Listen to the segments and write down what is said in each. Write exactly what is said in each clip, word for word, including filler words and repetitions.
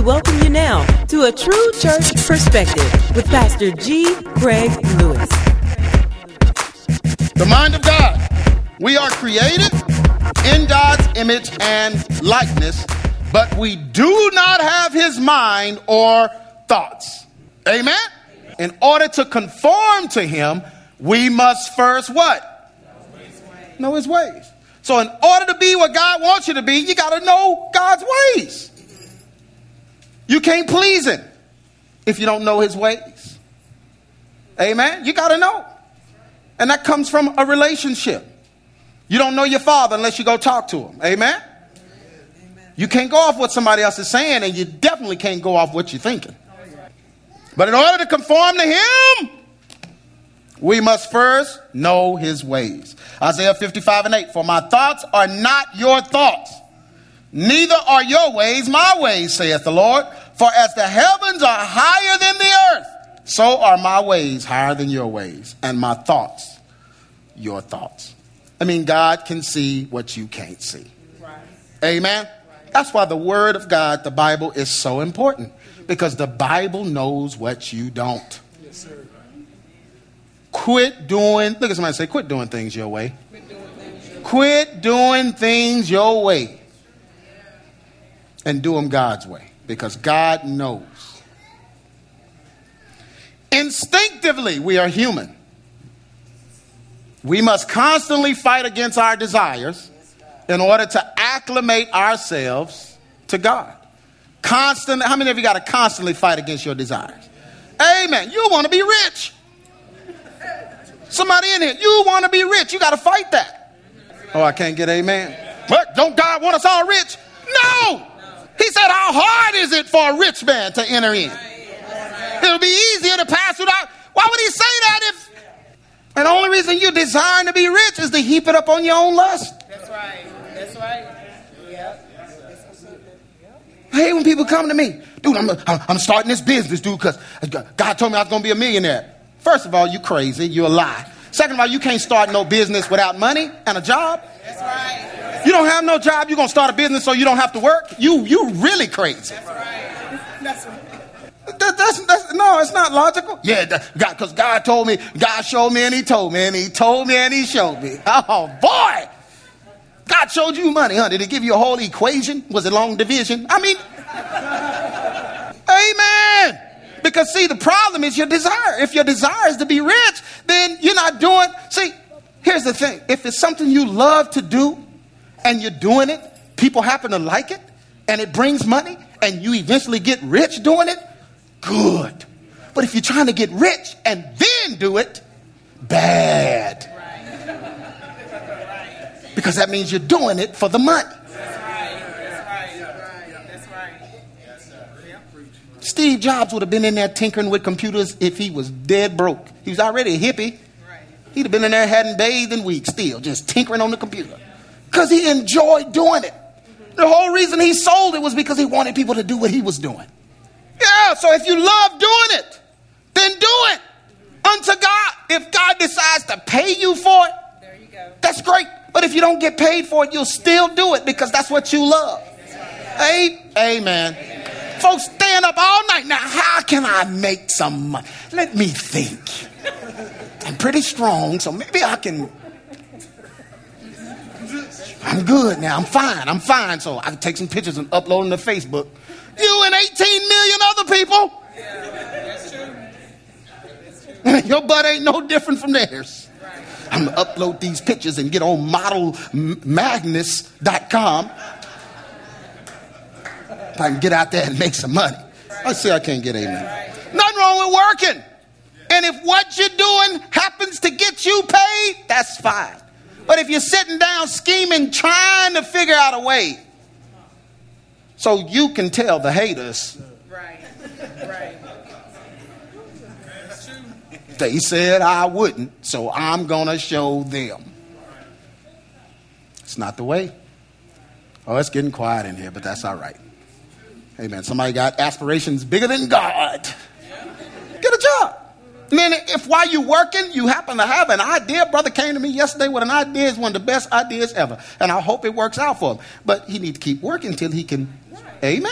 We welcome you now to A True Church Perspective with Pastor G. Greg Lewis. The mind of God. We are created in God's image and likeness, but we do not have his mind or thoughts. Amen? In order to conform to him, we must first what? Know his ways. So in order to be what God wants you to be, you got to know God's ways. You can't please him if you don't know his ways. Amen? You got to know. And that comes from a relationship. You don't know your father unless you go talk to him. Amen? You can't go off what somebody else is saying, and you definitely can't go off what you're thinking. But in order to conform to him, we must first know his ways. Isaiah fifty-five and eight. For my thoughts are not your thoughts, neither are your ways my ways, saith the Lord. For as the heavens are higher than the earth, so are my ways higher than your ways, and my thoughts your thoughts. I mean, God can see what you can't see. Right. Amen? Right. That's why the word of God, the Bible, is so important. Because the Bible knows what you don't. Yes, sir. Quit doing, look at somebody and say, quit doing things your way. Quit doing things your way. Quit doing things your way. And do them God's way. Because God knows. Instinctively, we are human. We must constantly fight against our desires in order to acclimate ourselves to God. Constant. How many of you got to constantly fight against your desires? Amen. You want to be rich. Somebody in here, you want to be rich. You got to fight that. Oh, I can't get amen. What? Don't God want us all rich? No. He said, how hard is it for a rich man to enter in? It'll be easier to pass without. Why would he say that if? And the only reason you desire to be rich is to heap it up on your own lust. That's right. That's right. Yep. I hate when people come to me. Dude, I'm, I'm starting this business, dude, because God told me I was going to be a millionaire. First of all, you crazy. You're a lie. Second of all, you can't start no business without money and a job. That's right. You don't have no job. You're going to start a business so you don't have to work. You you really crazy. That's right. That's right. That, that's, that's, no, it's not logical. Yeah, because God, God told me, God showed me and he told me and he told me and he showed me. Oh, boy. God showed you money, huh? Did he give you a whole equation? Was it long division? I mean, amen. Because, see, the problem is your desire. If your desire is to be rich, then you're not doing. See, here's the thing. If it's something you love to do and you're doing it, people happen to like it, and it brings money, and you eventually get rich doing it, good. But if you're trying to get rich and then do it, bad. Right. Because that means you're doing it for the money. Steve Jobs would have been in there tinkering with computers if he was dead broke. He was already a hippie. Right. He'd have been in there, hadn't bathed in weeks, still just tinkering on the computer. Because he enjoyed doing it. Mm-hmm. The whole reason he sold it was because he wanted people to do what he was doing. Yeah, so if you love doing it, then do it unto God. If God decides to pay you for it, there you go. That's great. But if you don't get paid for it, you'll still do it because that's what you love. Right. Amen. Amen. Folks staying up all night. Now, how can I make some money? Let me think. I'm pretty strong, so maybe I can. I'm good now. I'm fine. I'm fine. So I can take some pictures and upload them to Facebook. You and eighteen million other people. Yeah, that's true. That's true. Your butt ain't no different from theirs. Right. I'm going to upload these pictures and get on Model Magnus dot com. I can get out there and make some money. I say I can't get amen. Nothing wrong with working. And if what you're doing happens to get you paid, that's fine. But if you're sitting down scheming, trying to figure out a way so you can tell the haters. Right. Right. They said I wouldn't, so I'm going to show them. It's not the way. Oh, it's getting quiet in here, but that's all right. Amen. Somebody got aspirations bigger than God. Get a job. And then if while you're working, you happen to have an idea. Brother came to me yesterday with an idea. It's one of the best ideas ever. And I hope it works out for him. But he needs to keep working until he can. Amen.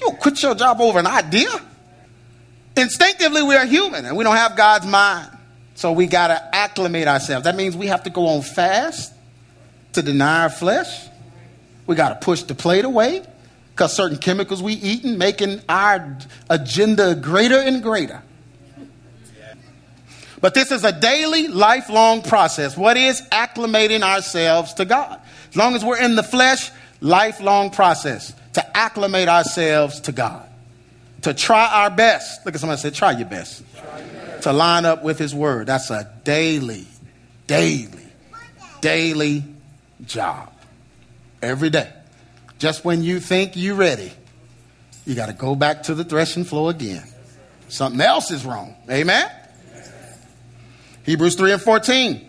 You'll quit your job over an idea. Instinctively, we are human and we don't have God's mind. So we got to acclimate ourselves. That means we have to go on fast to deny our flesh. We got to push the plate away because certain chemicals we eating making our agenda greater and greater. But this is a daily, lifelong process. What is acclimating ourselves to God? As long as we're in the flesh, lifelong process to acclimate ourselves to God, to try our best. Look at somebody and say, try your best. Try your best to line up with his word. That's a daily, daily, daily job every day. Just when you think you're ready, you got to go back to the threshing floor again. Something else is wrong. Amen. Hebrews three and fourteen.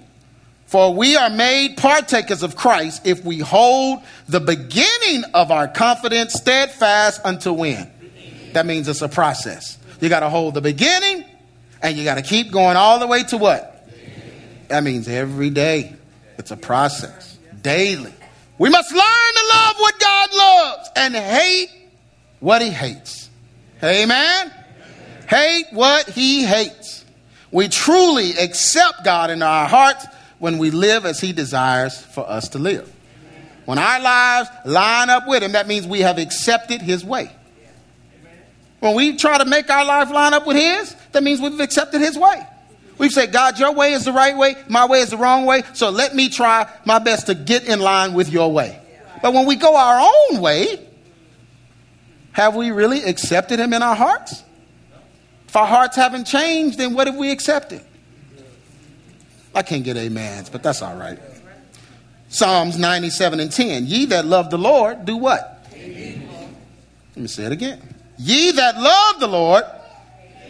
For we are made partakers of Christ if we hold the beginning of our confidence steadfast until when? That means it's a process. You got to hold the beginning and you got to keep going all the way to what? That means every day. It's a process. Daily. We must learn to love what God loves and hate what he hates. Amen? Hate what he hates. We truly accept God in our hearts when we live as he desires for us to live. When our lives line up with him, that means we have accepted his way. When we try to make our life line up with his, that means we've accepted his way. We've said, God, your way is the right way. My way is the wrong way. So let me try my best to get in line with your way. But when we go our own way, have we really accepted him in our hearts? If our hearts haven't changed, then what have we accepted? I can't get amens, but that's all right. Psalms ninety-seven and ten. Ye that love the Lord, do what? Hate evil. Let me say it again. Ye that love the Lord,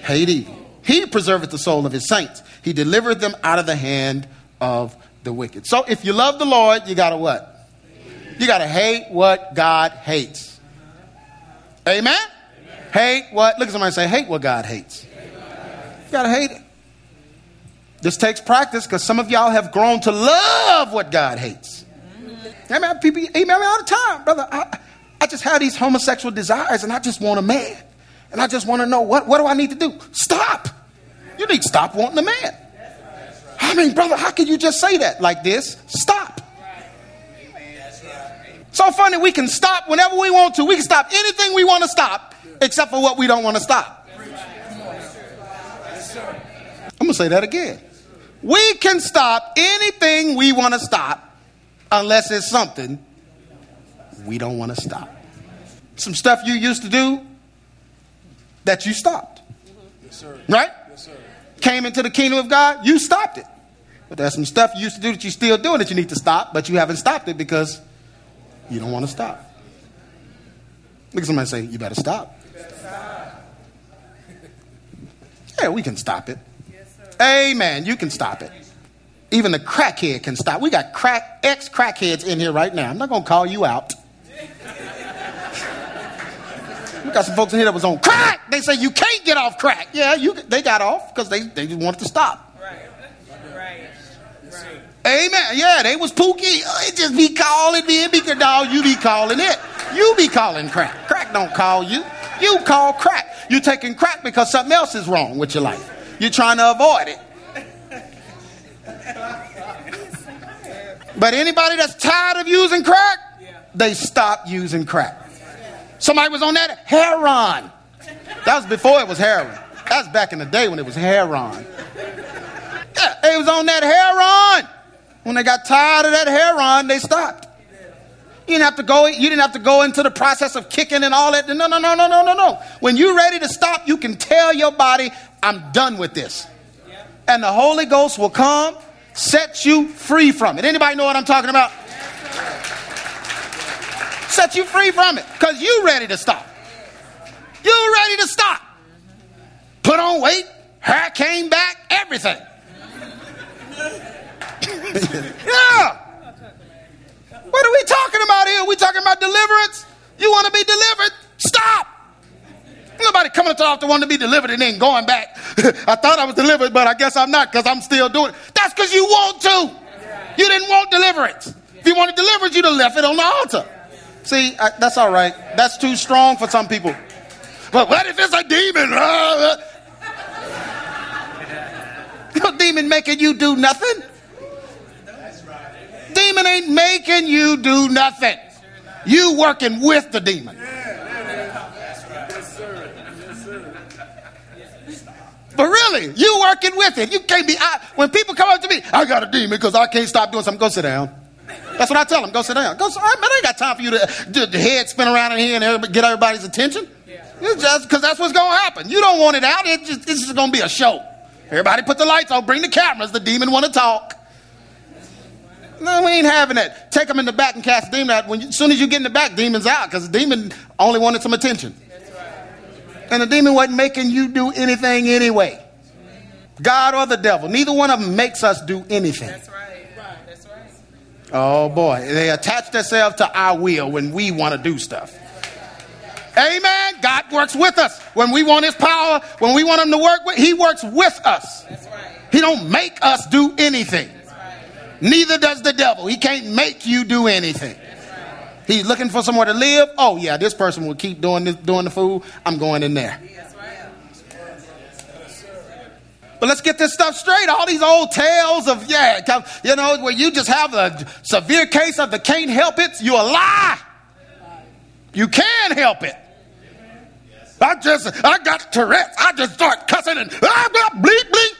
hate evil. He preserveth the soul of his saints. He delivereth them out of the hand of the wicked. So if you love the Lord, you got to what? You got to hate what God hates. Amen? Hate what? Look at somebody and say, hate what God hates. Hate what God hates. You got to hate it. This takes practice because some of y'all have grown to love what God hates. Mm-hmm. I mean, people email me all the time, brother. I, I just have these homosexual desires and I just want a man. And I just want to know what, what do I need to do? Stop. You need to stop wanting a man. That's right, that's right. I mean, brother, how can you just say that like this? Stop. Right. That's right. So funny, we can stop whenever we want to. We can stop anything we want to stop. Except for what we don't want to stop. I'm going to say that again. We can stop anything we want to stop unless it's something we don't want to stop. Some stuff you used to do that you stopped. Yes, sir. Right? Yes, sir. Came into the kingdom of God, you stopped it. But there's some stuff you used to do that you're still doing that you need to stop, but you haven't stopped it because you don't want to stop. Look at somebody and say, you better stop. Yeah, we can stop it. Yes, sir. Amen. You can stop it. Even the crackhead can stop. We got crack ex crackheads in here right now. I'm not gonna call you out. We got some folks in here that was on crack. They say you can't get off crack. Yeah, you. They got off because they they just wanted to stop. Right. Right. Yes, right. Amen. Yeah, they was pooky. Oh, it just be calling me. It be your dog. You be calling it. You be calling crack. Crack don't call you. You call crack. You taking crack because something else is wrong with your life. You're trying to avoid it. But anybody that's tired of using crack, they stop using crack. Somebody was on that heroin. That was before it was heroin. That was back in the day when it was heroin. Yeah, they was on that heroin. When they got tired of that heroin, they stopped. You didn't have to go. You didn't have to go into the process of kicking and all that. No, no, no, no, no, no, no. When you're ready to stop, you can tell your body, I'm done with this. Yeah. And the Holy Ghost will come, set you free from it. Anybody know what I'm talking about? Yes, set you free from it because you're ready to stop. You're ready to stop. Put on weight. Hair came back. Everything. Yeah. What are we talking about here? We talking about deliverance? You want to be delivered? Stop. Nobody coming to off the one to be delivered and then going back. I thought I was delivered, but I guess I'm not because I'm still doing it. That's because you want to. You didn't want deliverance. If you wanted deliverance, you'd have left it on the altar. See, I, that's all right. That's too strong for some people. But what if it's a demon? No demon making you do nothing. Demon ain't making you do nothing. You working with the demon. But really, you working with it. You can't be out. When people come up to me, I got a demon because I can't stop doing something. Go sit down. That's what I tell them. Go sit down. Go. I ain't got time for you to the head spin around in here and everybody, get everybody's attention. It's just because that's what's going to happen. You don't want it out. It just, it's just going to be a show. Everybody put the lights on. Bring the cameras. The demon want to talk. No, we ain't having that. Take them in the back and cast the demon out. When you, as soon as you get in the back, demon's out because the demon only wanted some attention. And the demon wasn't making you do anything anyway. God or the devil. Neither one of them makes us do anything. That's right. That's right. Oh, boy. They attach themselves to our will when we want to do stuff. Amen. God works with us. When we want his power, when we want him to work with, he works with us. That's right. He don't make us do anything. That's right. Neither does the devil. He can't make you do anything. Right. He's looking for somewhere to live. Oh, yeah, this person will keep doing this, doing the food. I'm going in there. That's right. But let's get this stuff straight. All these old tales of, yeah, you know, where you just have a severe case of the can't help it. You're a lie. You can help it. I just, I got Tourette's. I just start cussing and ah, blah, bleep,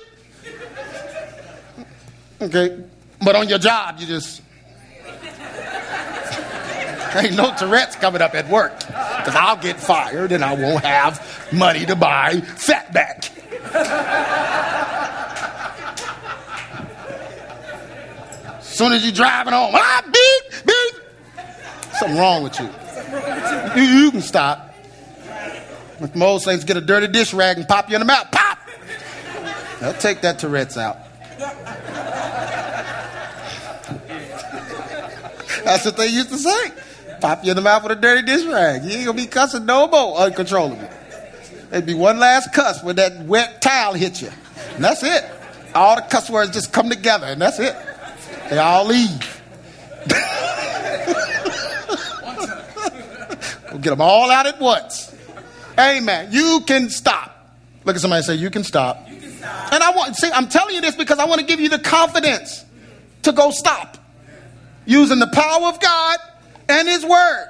bleep. Okay. But on your job, you just. Ain't no Tourette's coming up at work. Because I'll get fired and I won't have money to buy fatback. As soon as you're driving home, ah, beep, beep. Something wrong with you. You, you can stop. Most things get a dirty dish rag and pop you in the mouth. Pop! They'll take that Tourette's out. That's what they used to say. Pop you in the mouth with a dirty dish rag. You ain't gonna be cussing no more uncontrollably. It'd be one last cuss when that wet towel hit you. And that's it. All the cuss words just come together and that's it. They all leave. We'll get them all out at once. Amen. You can stop. Look at somebody and say, you can stop. You can stop. And I want, see, I'm telling you this because I want to give you the confidence to go stop. Using the power of God and his word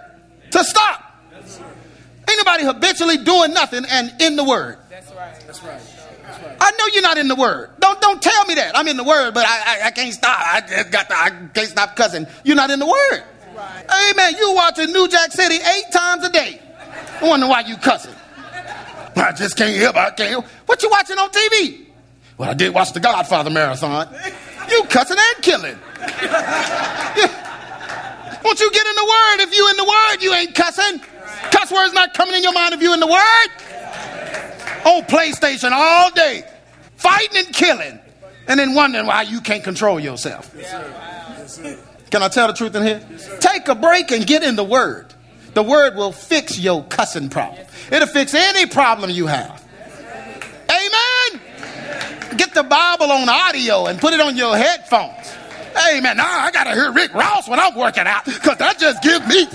to stop. Ain't nobody habitually doing nothing and in the word. That's right. That's right. That's right. I know you're not in the word. Don't don't tell me that. I'm in the word, but I I, I can't stop. I just got the, I can't stop cussing. You're not in the word. Hey man, you watching New Jack City eight times a day. I wonder why you cussing. I just can't help. I can't help. What you watching on T V? Well, I did watch the Godfather marathon. You cussing and killing. Yeah. Won't you get in the word? If you in the word, you ain't cussing. Cuss words not coming in your mind if you in the word. On PlayStation all day, fighting and killing, and then wondering why you can't control yourself. Yes, sir. Yes, sir. Can I tell the truth in here? Yes, take a break and get in the word. The word will fix your cussing problem. It'll fix any problem you have. Amen. Amen. Get the Bible on audio and put it on your headphones. Amen. Now I got to hear Rick Ross when I'm working out because that just gives me.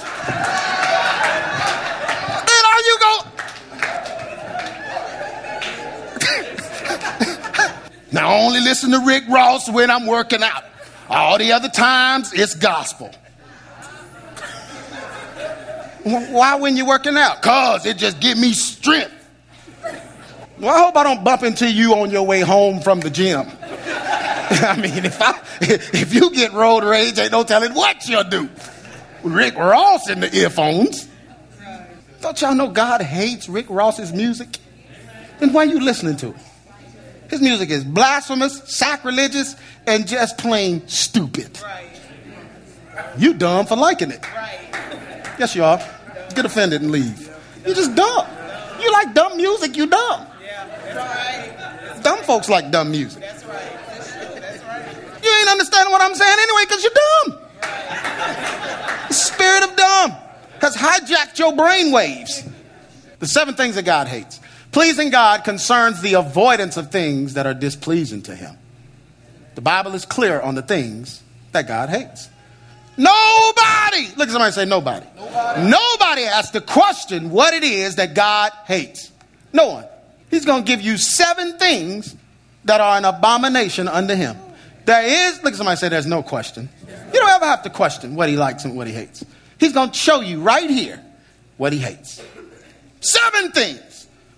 And are you go? Now only listen to Rick Ross when I'm working out. All the other times, it's gospel. Why when you working out? Because it just give me strength. Well, I hope I don't bump into you on your way home from the gym. I mean, if I if you get road rage, ain't no telling what you'll do. Rick Ross in the earphones. Don't y'all know God hates Rick Ross's music? Then why are you listening to it? His music is blasphemous, sacrilegious, and just plain stupid. Right. You dumb for liking it. Right. Yes, you are. Get offended and leave. You're just dumb. You like dumb music, you dumb. Yeah, that's right. Dumb folks like dumb music. That's right. That's right. You ain't understanding what I'm saying anyway because you're dumb. Right. The spirit of dumb has hijacked your brain waves. The seven things that God hates. Pleasing God concerns the avoidance of things that are displeasing to him. The Bible is clear on the things that God hates. Nobody. Look at somebody and say nobody. Nobody. Nobody has to question what it is that God hates. No one. He's going to give you seven things that are an abomination unto him. There is, look at somebody and say there's no question. You don't ever have to question what he likes and what he hates. He's going to show you right here what he hates. Seven things.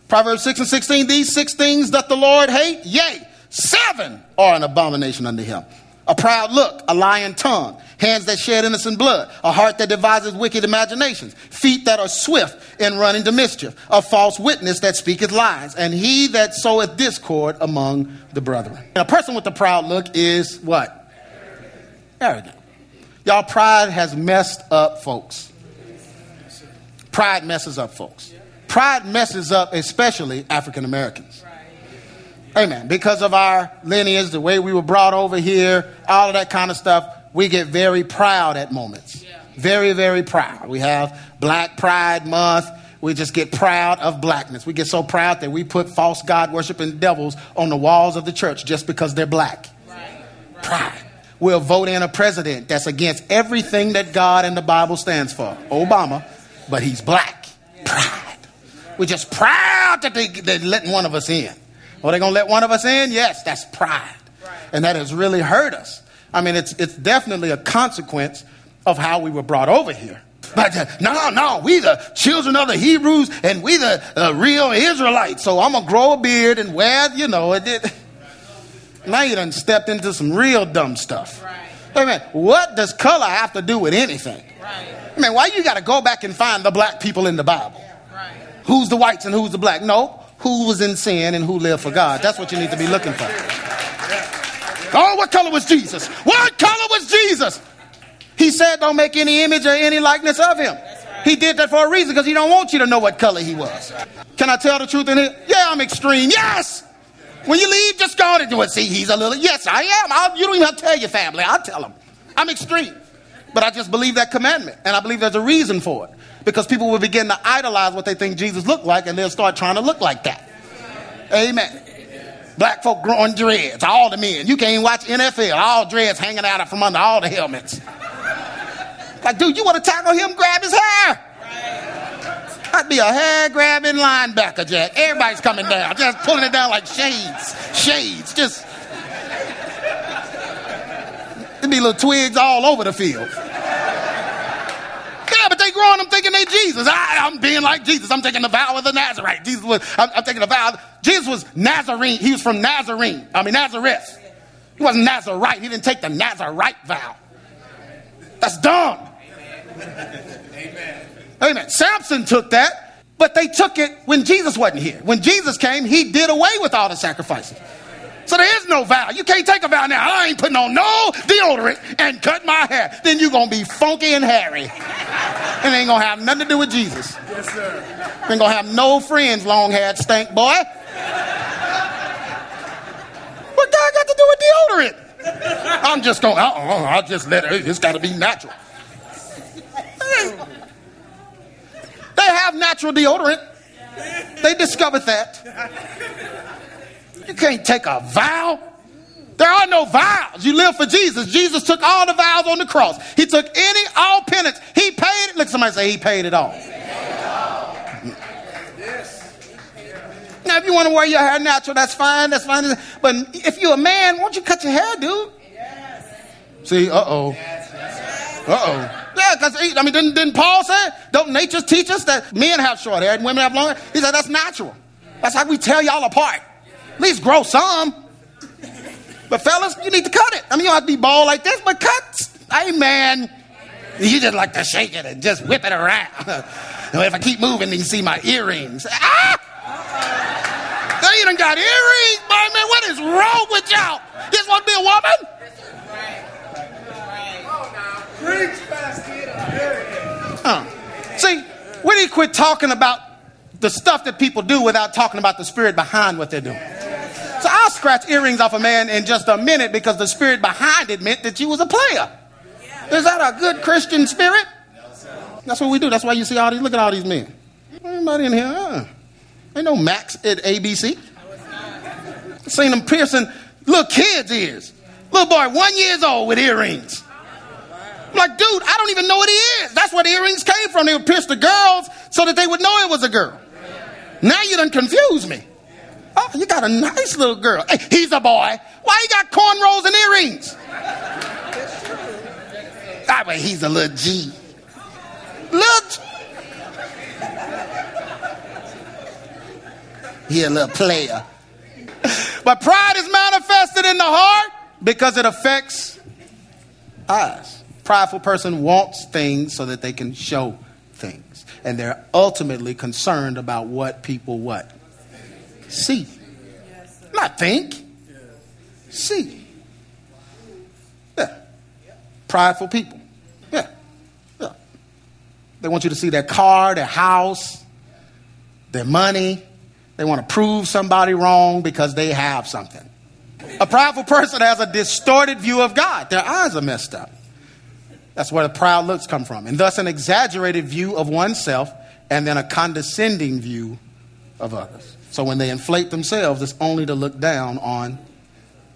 Proverbs six and sixteen, these six things that the Lord hate, yea, seven are an abomination unto him. A proud look, a lying tongue, hands that shed innocent blood, a heart that devises wicked imaginations, feet that are swift in running to mischief, a false witness that speaketh lies, and he that soweth discord among the brethren. And a person with a proud look is what? Arrogant. Y'all, pride has messed up folks. Pride messes up folks. Pride messes up especially African Americans. Amen. Because of our lineage, the way we were brought over here, all of that kind of stuff, we get very proud at moments. Yeah. Very, very proud. We have Black Pride Month. We just get proud of blackness. We get so proud that we put false God worshiping devils on the walls of the church just because they're black. Right. Right. Pride. We'll vote in a president that's against everything that God and the Bible stands for. Obama, but he's black. Pride. We're just proud that they, they're letting one of us in. Are they going to let one of us in? Yes, that's pride. Right. And that has really hurt us. I mean, it's it's definitely a consequence of how we were brought over here. But uh, no, no, we the children of the Hebrews and we the uh, real Israelites. So I'm going to grow a beard and wear, you know, it, it. Now you done stepped into some real dumb stuff. Right. Hey, man, what does color have to do with anything? Right. I mean, why you got to go back and find the black people in the Bible? Right. Who's the whites and who's the black? No. Who was in sin and who lived for God. That's what you need to be looking for. Oh, what color was Jesus? What color was Jesus? He said don't make any image or any likeness of him. He did that for a reason because he don't want you to know what color he was. Can I tell the truth in it? Yeah, I'm extreme. Yes. When you leave, just go on and do it. See, he's a little, yes, I am. I'll, you don't even have to tell your family. I'll tell them. I'm extreme. But I just believe that commandment. And I believe there's a reason for it. Because people will begin to idolize what they think Jesus looked like, and they'll start trying to look like that. Amen. Black folk growing dreads, all the men. You can't even watch N F L, all dreads hanging out from under all the helmets. Like, dude, you want to tackle him, grab his hair. I'd be a hair-grabbing linebacker, Jack. Everybody's coming down, just pulling it down like shades, shades. Just, it'd be little twigs all over the field. Growing, I'm thinking they Jesus. I, I'm being like Jesus. I'm taking the vow of the Nazarite. Jesus was, I'm, I'm taking the vow. Jesus was Nazarene. He was from Nazarene. I mean, Nazareth. He wasn't Nazarite. He didn't take the Nazarite vow. That's dumb. Amen. Amen. Amen. Samson took that, but they took it when Jesus wasn't here. When Jesus came, he did away with all the sacrifices. So there is no vow. You can't take a vow now. I ain't putting on no deodorant and cut my hair. Then you're going to be funky and hairy. And ain't going to have nothing to do with Jesus. Yes, sir. Ain't going to have no friends, long-haired stank boy. What God got to do with deodorant? I'm just going, uh-uh, I'll just let it. It's got to be natural. They have natural deodorant. They discovered that. You can't take a vow. There are no vows. You live for Jesus. Jesus took all the vows on the cross. He took any, all penance. He paid it. Look, somebody say he paid it all. He paid it all. Yes. Now, if you want to wear your hair natural, that's fine. That's fine. But if you're a man, won't you cut your hair, dude? Yes. See, uh-oh. Uh-oh. Yeah, because, I mean, didn't, didn't Paul say, don't nature teach us that men have short hair and women have long hair? He said, that's natural. That's how we tell y'all apart. At least grow some. But fellas, you need to cut it. I mean, you don't have to be bald like this, but cut. Amen. You just like to shake it and just whip it around. If I keep moving, then you see my earrings. Ah! They done got earrings, my man. What is wrong with y'all? You just want to be a woman? Uh, see, we need to quit talking about the stuff that people do without talking about the spirit behind what they're doing. So I'll scratch earrings off a man in just a minute because the spirit behind it meant that you was a player. Is that a good Christian spirit? That's what we do. That's why you see all these, look at all these men. Everybody in here, huh? Ain't no Max at A B C. Seen them piercing little kids' ears. Little boy, one years old with earrings. like, dude, I don't even know what he is. That's where the earrings came from. They would pierce the girls so that they would know it was a girl. Now you done confused me. Oh, you got a nice little girl. Hey, he's a boy. Why he got cornrows and earrings? That way he's a little G. Little G. He a little player. But pride is manifested in the heart because it affects us. Prideful person wants things so that they can show things. And they're ultimately concerned about what people what? See. Not think. See. Yeah. Prideful people. Yeah. Yeah. They want you to see their car, their house, their money. They want to prove somebody wrong because they have something. A prideful person has a distorted view of God. Their eyes are messed up. That's where the proud looks come from. And thus an exaggerated view of oneself and then a condescending view of others. So when they inflate themselves, it's only to look down on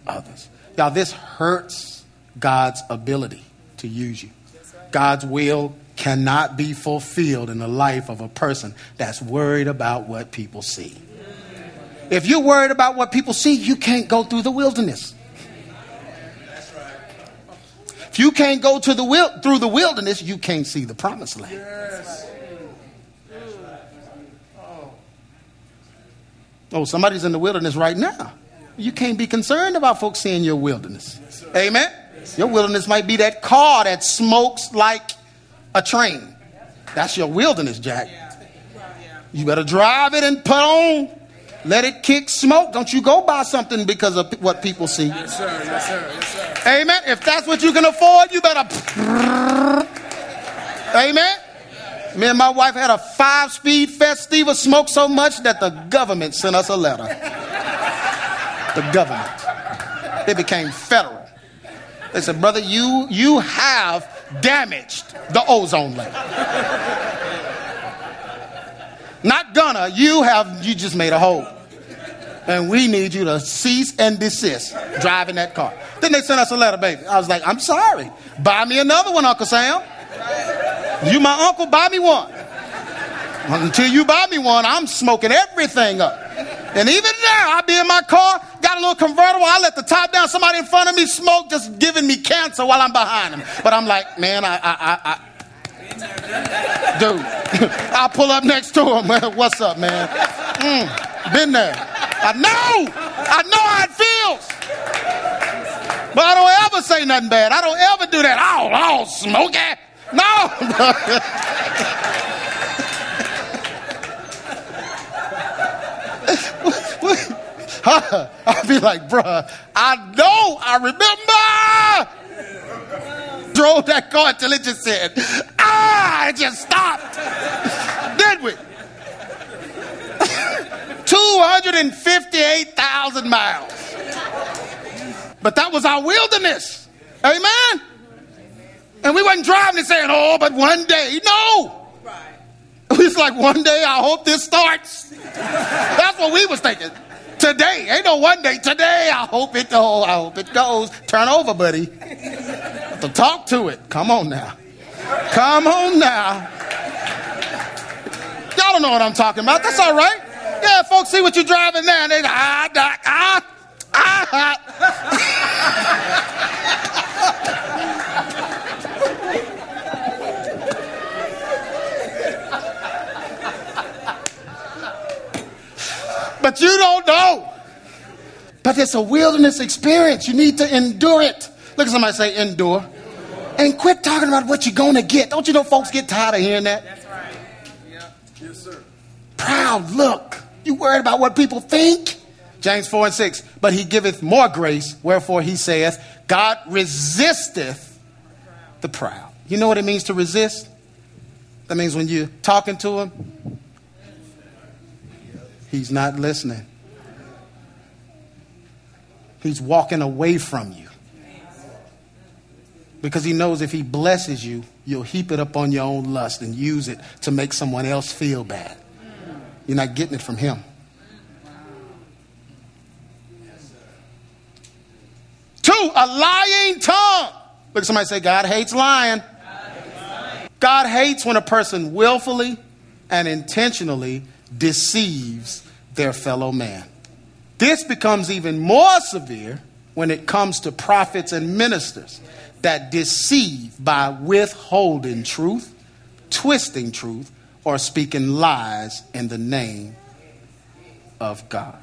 others. Y'all, this hurts God's ability to use you. God's will cannot be fulfilled in the life of a person that's worried about what people see. If you're worried about what people see, you can't go through the wilderness. If you can't go to the wil- through the wilderness, you can't see the promised land. Yes. Oh, somebody's in the wilderness right now. You can't be concerned about folks seeing your wilderness. Amen. Your wilderness might be that car that smokes like a train. That's your wilderness, Jack. You better drive it and put on. Let it kick smoke. Don't you go buy something because of what people see. Yes, sir. Yes, sir. Yes, sir. Amen. If that's what you can afford, you better. Amen. Me and my wife had a five-speed Festiva smoke so much that the government sent us a letter. The government. It became federal. They said, brother, you you have damaged the ozone layer. Not gonna, you have, you just made a hole. And we need you to cease and desist driving that car. Then they sent us a letter, baby. I was like, I'm sorry. Buy me another one, Uncle Sam. You my uncle, buy me one. Until you buy me one, I'm smoking everything up. And even now, I be in my car, got a little convertible. I let the top down. Somebody in front of me smoke, just giving me cancer while I'm behind them. But I'm like, man, I, I, I, I dude, I'll pull up next to him. What's up, man? Mm, been there. I know. I know how it feels. But I don't ever say nothing bad. I don't ever do that. I don't, I don't smoke it. No. I'll be like, bruh, I know. I remember. Drove that car till it just said, ah, it just stopped. Did we? two hundred fifty-eight thousand miles. But that was our wilderness. Amen? And we wasn't driving and saying, oh, but one day. No. It's like, one day, I hope this starts. That's what we was thinking. Today. Ain't no one day. Today, I hope it goes. I hope it goes. Turn over, buddy. To talk to it. Come on now. Come on now. Y'all don't know what I'm talking about. That's all right. Yeah, folks see what you're driving now. And they ah, ah, ah, ah. But you don't know. But it's a wilderness experience. You need to endure it. Look at somebody say endure. And quit talking about what you're going to get. Don't you know folks get tired of hearing that? That's right. Yeah. Yes, sir. Proud look. You worried about what people think? James four and six. But he giveth more grace. Wherefore he saith, God resisteth the proud. You know what it means to resist? That means when you're talking to him, he's not listening. He's walking away from you. Because he knows if he blesses you, you'll heap it up on your own lust and use it to make someone else feel bad. You're not getting it from him. Two, a lying tongue. Look at somebody and say, God hates lying. God hates lying. God hates when a person willfully and intentionally deceives their fellow man. This becomes even more severe when it comes to prophets and ministers that deceive by withholding truth, twisting truth, or speaking lies in the name of God.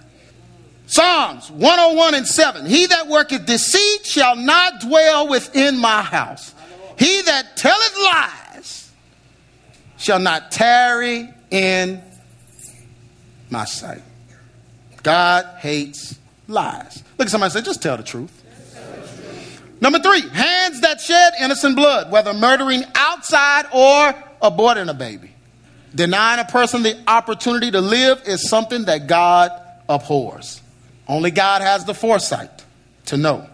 Psalms one oh one and seven. He that worketh deceit shall not dwell within my house. He that telleth lies shall not tarry in my sight. God hates lies. Look at somebody and say, just tell the truth. Number three, hands that shed innocent blood, whether murdering outside or aborting a baby. Denying a person the opportunity to live is something that God abhors. Only God has the foresight to know.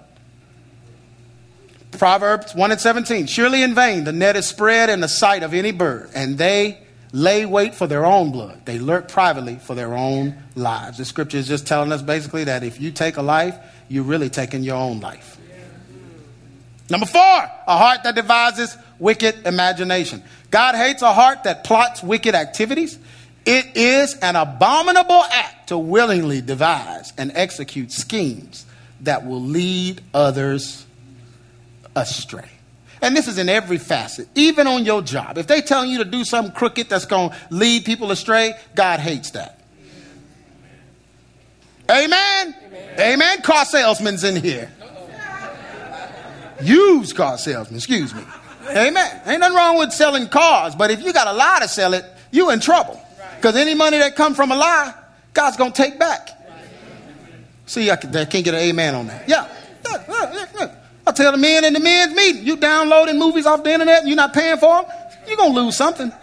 Proverbs one and seventeen. Surely in vain the net is spread in the sight of any bird, and they lay wait for their own blood. They lurk privately for their own lives. The scripture is just telling us basically that if you take a life, you're really taking your own life. Number four, a heart that devises wicked imagination. God hates a heart that plots wicked activities. It is an abominable act to willingly devise and execute schemes that will lead others astray. And this is in every facet, even on your job. If they're telling you to do something crooked that's going to lead people astray, God hates that. Amen? Amen. Amen. Car salesmen's in here. Used car salesman, excuse me. Amen. Ain't nothing wrong with selling cars, but if you got a lie to sell it, you in trouble. Because any money that come from a lie, God's going to take back. See, I can't get an amen on that. Yeah. I tell the men in the men's meeting, you downloading movies off the internet and you're not paying for them, you're going to lose something.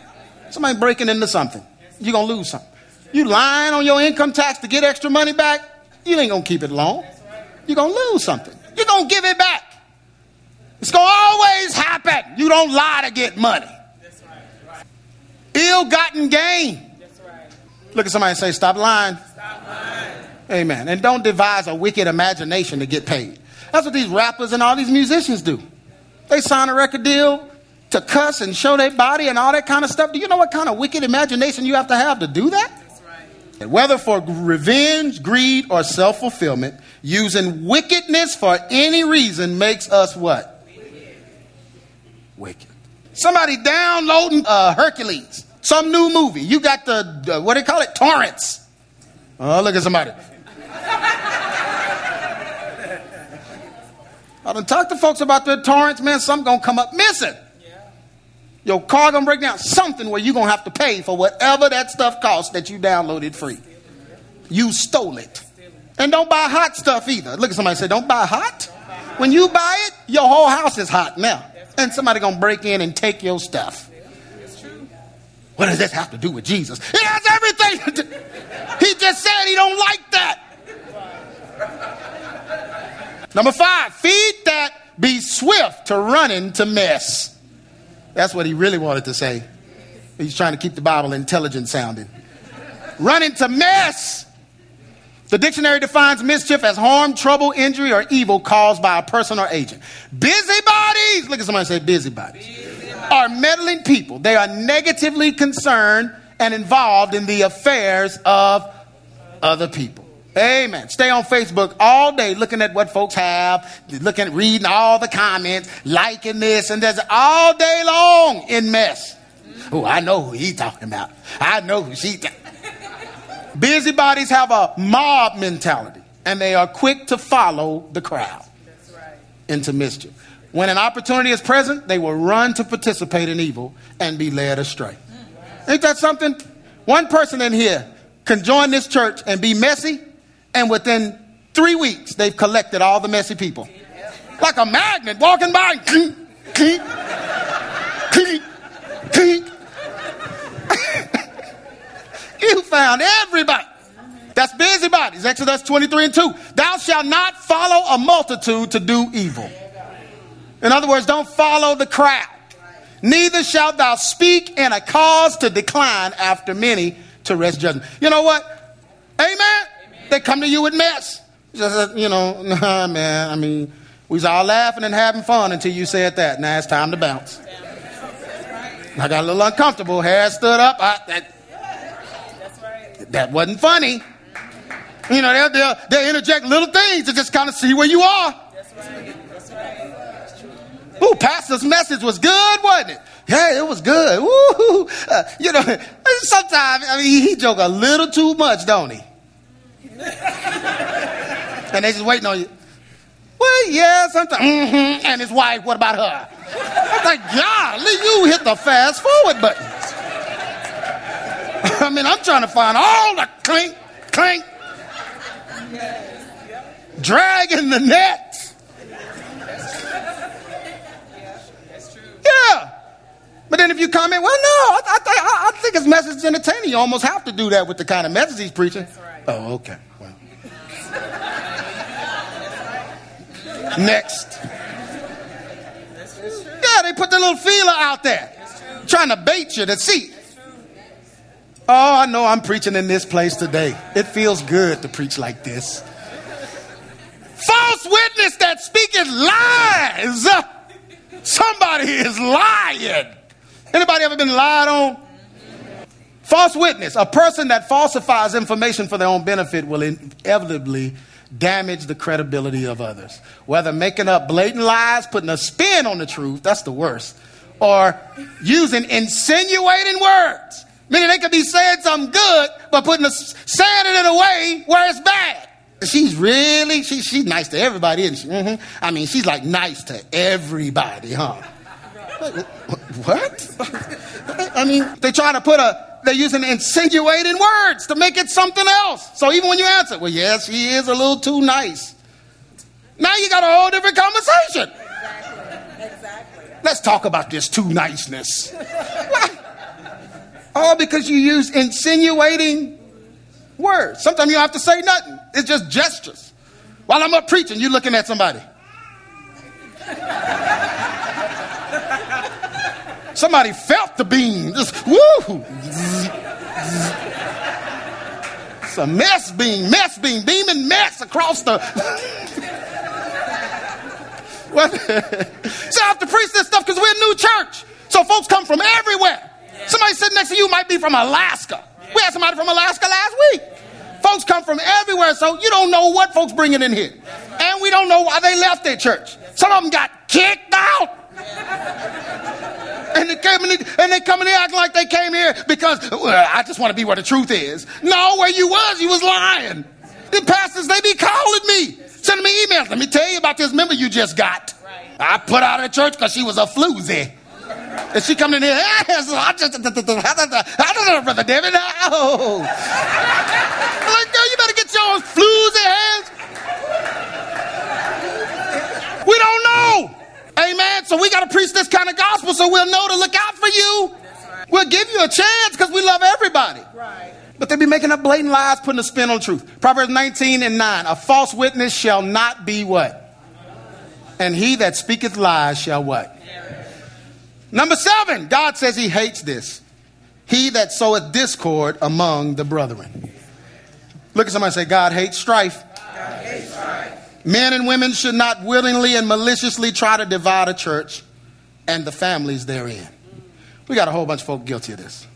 Somebody breaking into something, you're going to lose something. You lying on your income tax to get extra money back, you ain't going to keep it long. You're going to lose something. You're going to give it back. It's going to always happen. You don't lie to get money. That's right, right. Ill-gotten gain. That's right. Look at somebody and say, stop lying. Stop lying. Amen. And don't devise a wicked imagination to get paid. That's what these rappers and all these musicians do. They sign a record deal to cuss and show their body and all that kind of stuff. Do you know what kind of wicked imagination you have to have to do that? That's right. Whether for revenge, greed, or self-fulfillment, using wickedness for any reason makes us what? Wicked. Somebody downloading uh, Hercules, some new movie. You got the, uh, what do they call it? Torrents. Oh, look at somebody. I done talked to folks about their torrents, man. Some gonna come up missing. Yeah. Your car gonna break down. Something where you gonna have to pay for whatever that stuff costs that you downloaded free. You stole it. And don't buy hot stuff either. Look at somebody and say, don't buy hot. Don't buy hot. When you buy it, your whole house is hot now. And somebody gonna break in and take your stuff. It's true. What does this have to do with Jesus? It has everything to do. He just said he don't like that. Number five, feet that be swift to run into mess. That's what he really wanted to say. He's trying to keep the Bible intelligent sounding. Run into mess. The dictionary defines mischief as harm, trouble, injury, or evil caused by a person or agent. Busybodies, look at somebody and say busybodies, busybodies, are meddling people. They are negatively concerned and involved in the affairs of other people. Amen. Stay on Facebook all day looking at what folks have, looking, reading all the comments, liking this, and that's all day long in mess. Oh, I know who he's talking about. I know who she's talking about. Busybodies have a mob mentality, and they are quick to follow the crowd That's right. into mischief. When an opportunity is present, they will run to participate in evil and be led astray. Mm. Ain't that something? One person in here can join this church and be messy, and within three weeks, they've collected all the messy people. Yeah. Like a magnet walking by. Clink, clink, clink, clink. You found everybody. That's busybodies. Exodus twenty-three and two. Thou shalt not follow a multitude to do evil. In other words, don't follow the crowd. Neither shalt thou speak in a cause to decline after many to rest judgment. You know what? Amen. Amen. They come to you with mess. Just, you know, nah, man. I mean, We was all laughing and having fun until you said that. Now it's time to bounce. I got a little uncomfortable. Hair stood up. I, that, that wasn't funny. You know, they'll, they'll, they'll interject little things to just kind of see where you are. Ooh, pastor's message was good, wasn't it? Yeah, it was good. Woo! Uh, you know, sometimes, I mean, he joke a little too much, don't he? And they just waiting on you. Well, yeah, sometimes. Mm-hmm. And his wife, what about her? I'm like, golly, you hit the fast forward button. I mean, I'm trying to find all the clink, clink. Dragging the net. Yeah. But then if you comment, well, no, I, th- I, I think his message is entertaining. You almost have to do that with the kind of message he's preaching. That's right. Oh, okay. Well. That's right. Next. That's true. Yeah, they put their little feeler out there. Trying to bait you to see. Oh, I know I'm preaching in this place today. It feels good to preach like this. False witness that speaketh lies. Somebody is lying. Anybody ever been lied on? False witness. A person that falsifies information for their own benefit will inevitably damage the credibility of others. Whether making up blatant lies, putting a spin on the truth, that's the worst, or using insinuating words. Meaning they could be saying something good, but putting a, saying it in a way where it's bad. She's really, she, she's nice to everybody, isn't she? Mm-hmm. I mean, she's like nice to everybody, huh? What? I mean, they try to put a, they're using insinuating words to make it something else. So even when you answer, well, yes, she is a little too nice. Now you got a whole different conversation. Exactly. Exactly. Let's talk about this too niceness. All because you use insinuating words. Sometimes you don't have to say nothing. It's just gestures. While I'm up preaching, you're looking at somebody. Somebody felt the beam. Just woo. It's a mess beam, mess beam, beaming mess across the. What? So I have to preach this stuff because we're a new church. So folks come from everywhere. Yeah. Somebody sitting next to you might be from Alaska. Yeah. We had somebody from Alaska last week. Folks come from everywhere, so you don't know what folks bringing in here. Right. And we don't know why they left their church. Some of them got kicked out. Yeah. And they came in, and they come in here acting like they came here because, well, I just want to be where the truth is. No, where you was, you was lying. The pastors, they be calling me, sending me emails. Let me tell you about this member you just got. Right. I put out of church because she was a floozy. And she coming in here, I just, I don't know, Brother David. Oh. I'm like, girl, you better get your floozy hands. We don't know. Amen. So we got to preach this kind of gospel so we'll know to look out for you. Right. We'll give you a chance because we love everybody. Right. But they be making up blatant lies, putting a spin on the truth. Proverbs nineteen and nine, a false witness shall not be what? And he that speaketh lies shall what? Number seven, God says he hates this. He that soweth discord among the brethren. Look at somebody and say, God hates strife. God hates strife. Men and women should not willingly and maliciously try to divide a church and the families therein. We got a whole bunch of folk guilty of this.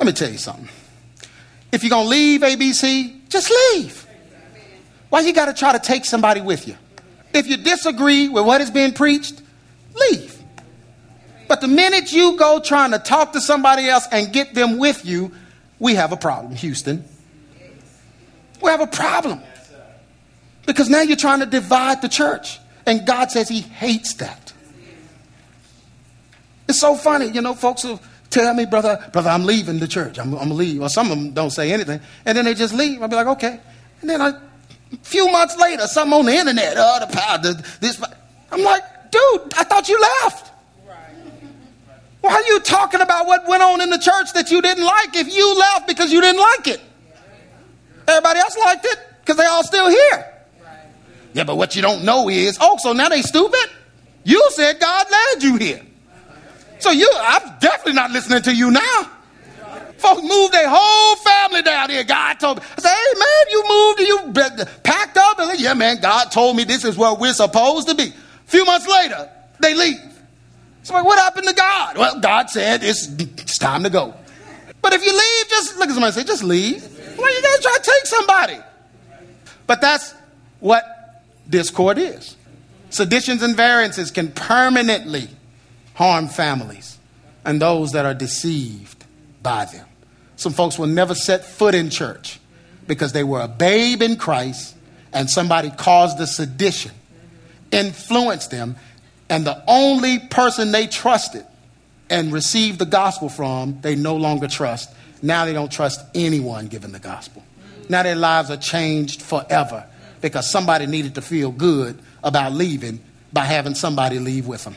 Let me tell you something. If you're going to leave A B C, just leave. Why you got to try to take somebody with you? If you disagree with what is being preached, leave. But the minute you go trying to talk to somebody else and get them with you, we have a problem, Houston. We have a problem. Because now you're trying to divide the church. And God says he hates that. It's so funny. You know, folks will tell me, brother, brother, I'm leaving the church. I'm, I'm going to leave. Or some of them don't say anything. And then they just leave. I'll be like, okay. And then like, a few months later, something on the internet. Oh, the power, the, this. I'm like, dude, I thought you left. Why are you talking about what went on in the church that you didn't like if you left because you didn't like it? Everybody else liked it because they all still here. Yeah, but what you don't know is, oh, so now they stupid? You said God led you here. So you, I'm definitely not listening to you now. Folks moved their whole family down here. God told me. I said, hey, man, you moved and you packed up. And yeah, man, God told me this is where we're supposed to be. Few months later, they leave. It's like, what happened to God? Well, God said it's, it's time to go. But if you leave, just look at somebody and say, just leave. Why are you guys trying to take somebody? But that's what discord is. Seditions and variances can permanently harm families and those that are deceived by them. Some folks will never set foot in church because they were a babe in Christ and somebody caused the sedition, influenced them, and the only person they trusted and received the gospel from, they no longer trust. Now they don't trust anyone given the gospel. Now their lives are changed forever because somebody needed to feel good about leaving by having somebody leave with them.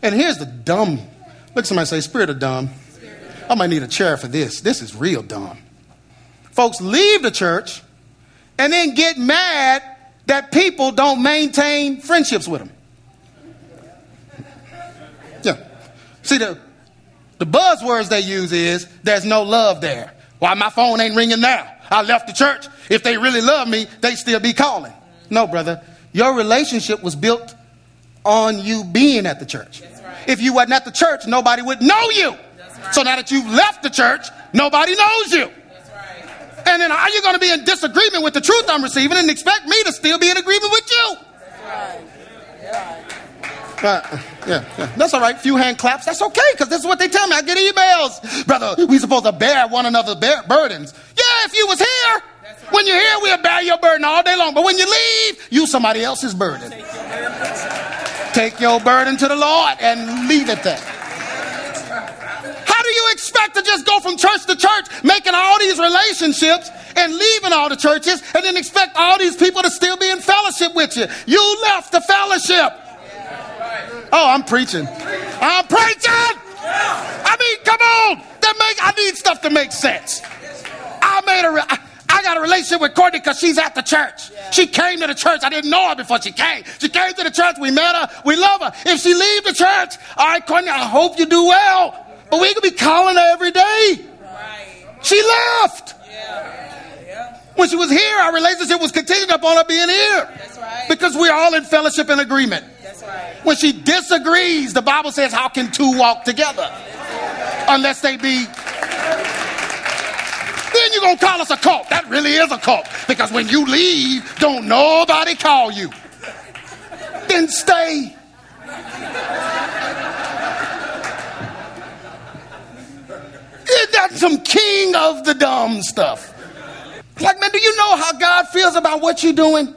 And here's the dumb. Look, somebody say, spirit of dumb. Spirit of dumb. I might need a chair for this. This is real dumb. Folks leave the church and then get mad that people don't maintain friendships with them. Yeah. See, the, the buzzwords they use is, there's no love there. Why my phone ain't ringing now? I left the church. If they really love me, they still be calling. No, brother. Your relationship was built on you being at the church. Right. If you wasn't at the church, nobody would know you. Right. So now that you've left the church, nobody knows you. That's right. And then how are you going to be in disagreement with the truth I'm receiving and expect me to still be in agreement with you? That's right. Yeah. Uh, yeah, yeah, that's all right. Few hand claps. That's okay, because this is what they tell me. I get emails. Brother, we supposed to bear one another's burdens. Yeah, if you was here. Right. When you're here, we'll bear your burden all day long. But when you leave, you somebody else's burden. Take your burden, Take your burden to the Lord and leave it there. How do you expect to just go from church to church, making all these relationships and leaving all the churches, and then expect all these people to still be in fellowship with you? You left the fellowship. Oh, I'm preaching. I'm preaching. I mean, come on. That make I need stuff to make sense. I made a. Re- I got a relationship with Courtney because she's at the church. Yeah. She came to the church. I didn't know her before she came. She came to the church. We met her. We love her. If she leaves the church, all right, Courtney, I hope you do well. Right. But we could be calling her every day. Right. She left. Yeah. Yeah. When she was here, our relationship was contingent upon her being here. That's right. Because we're all in fellowship and agreement. That's right. When she disagrees, the Bible says, how can two walk together? Right. Unless they be... Then you're going to call us a cult. That really is a cult. Because when you leave, don't nobody call you. Then stay. Isn't that some king of the dumb stuff? Like, man, do you know how God feels about what you're doing?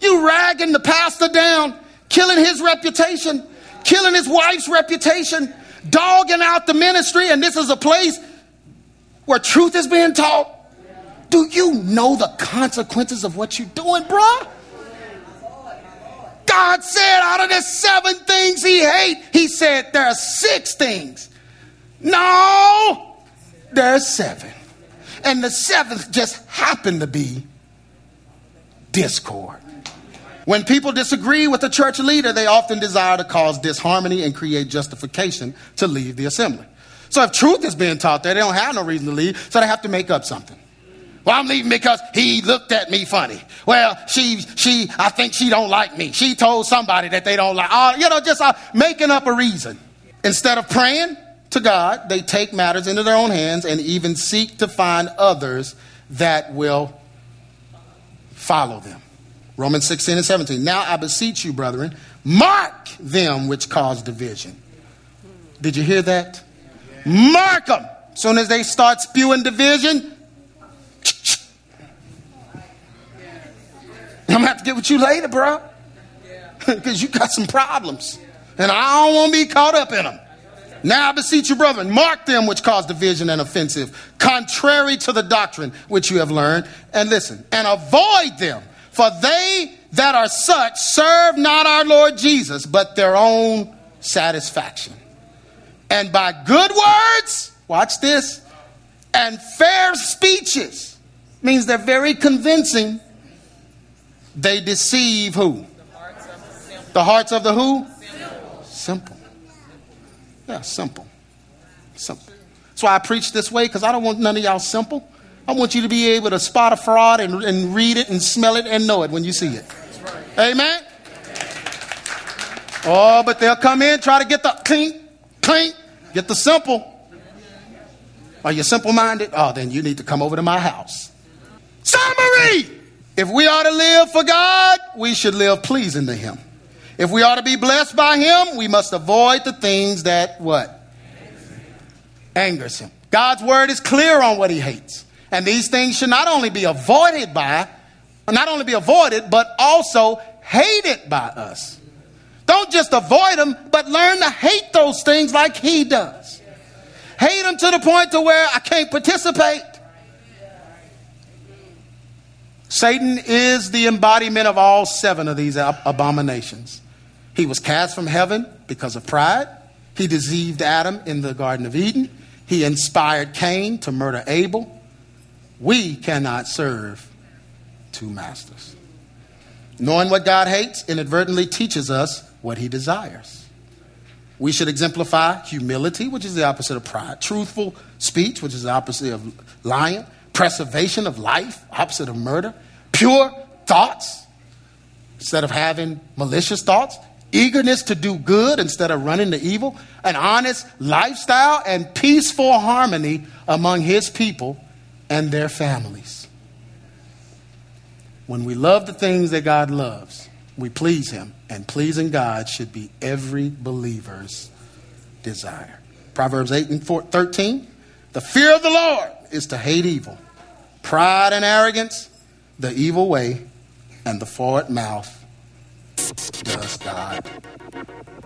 You ragging the pastor down, killing his reputation, killing his wife's reputation, dogging out the ministry, and this is a place where truth is being taught. Do you know the consequences of what you're doing, bro? God said out of the seven things he hates, he said there are six things. No, there's seven. And the seventh just happened to be discord. When people disagree with the church leader, they often desire to cause disharmony and create justification to leave the assembly. So if truth is being taught there, they don't have no reason to leave, so they have to make up something. Well, I'm leaving because he looked at me funny. Well, she, she, I think she don't like me. She told somebody that they don't like. Uh, you know, just uh, making up a reason. Instead of praying to God, they take matters into their own hands and even seek to find others that will follow them. Romans sixteen and seventeen. Now I beseech you, brethren, mark them which cause division. Did you hear that? Mark them. As soon as they start spewing division, I'm going to have to get with you later, bro. Because you got some problems. And I don't want to be caught up in them. Now I beseech you, brethren, mark them which cause division and offensive, contrary to the doctrine which you have learned. And listen, and avoid them. For they that are such serve not our Lord Jesus, but their own satisfaction. And by good words, watch this, and fair speeches, means they're very convincing, they deceive who? The hearts of the, the, hearts of the who? Simple. simple. Yeah, simple. Simple. That's why I preach this way, because I don't want none of y'all simple. I want you to be able to spot a fraud and, and read it and smell it and know it when you see it. Amen? Oh, but they'll come in, try to get the clink, clink, get the simple. Are you simple-minded? Oh, then you need to come over to my house. Summary. If we are to live for God, we should live pleasing to him. If we are to be blessed by him, we must avoid the things that what? Angers him. God's word is clear on what he hates. And these things should not only be avoided by, not only be avoided, but also hated by us. Don't just avoid them, but learn to hate those things like he does. Hate them to the point to where I can't participate. Satan is the embodiment of all seven of these ab- abominations. He was cast from heaven because of pride. He deceived Adam in the Garden of Eden. He inspired Cain to murder Abel. We cannot serve two masters. Knowing what God hates inadvertently teaches us what he desires. We should exemplify humility, which is the opposite of pride, truthful speech, which is the opposite of lying, preservation of life, opposite of murder, pure thoughts instead of having malicious thoughts, eagerness to do good instead of running to evil, an honest lifestyle, and peaceful harmony among his people and their families. When we love the things that God loves, we please him, and pleasing God should be every believer's desire. Proverbs eight and thirteen, the fear of the Lord is to hate evil, pride and arrogance, the evil way, and the forward mouth does God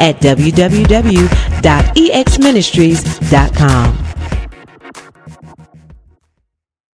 at w w w dot e x ministries dot com.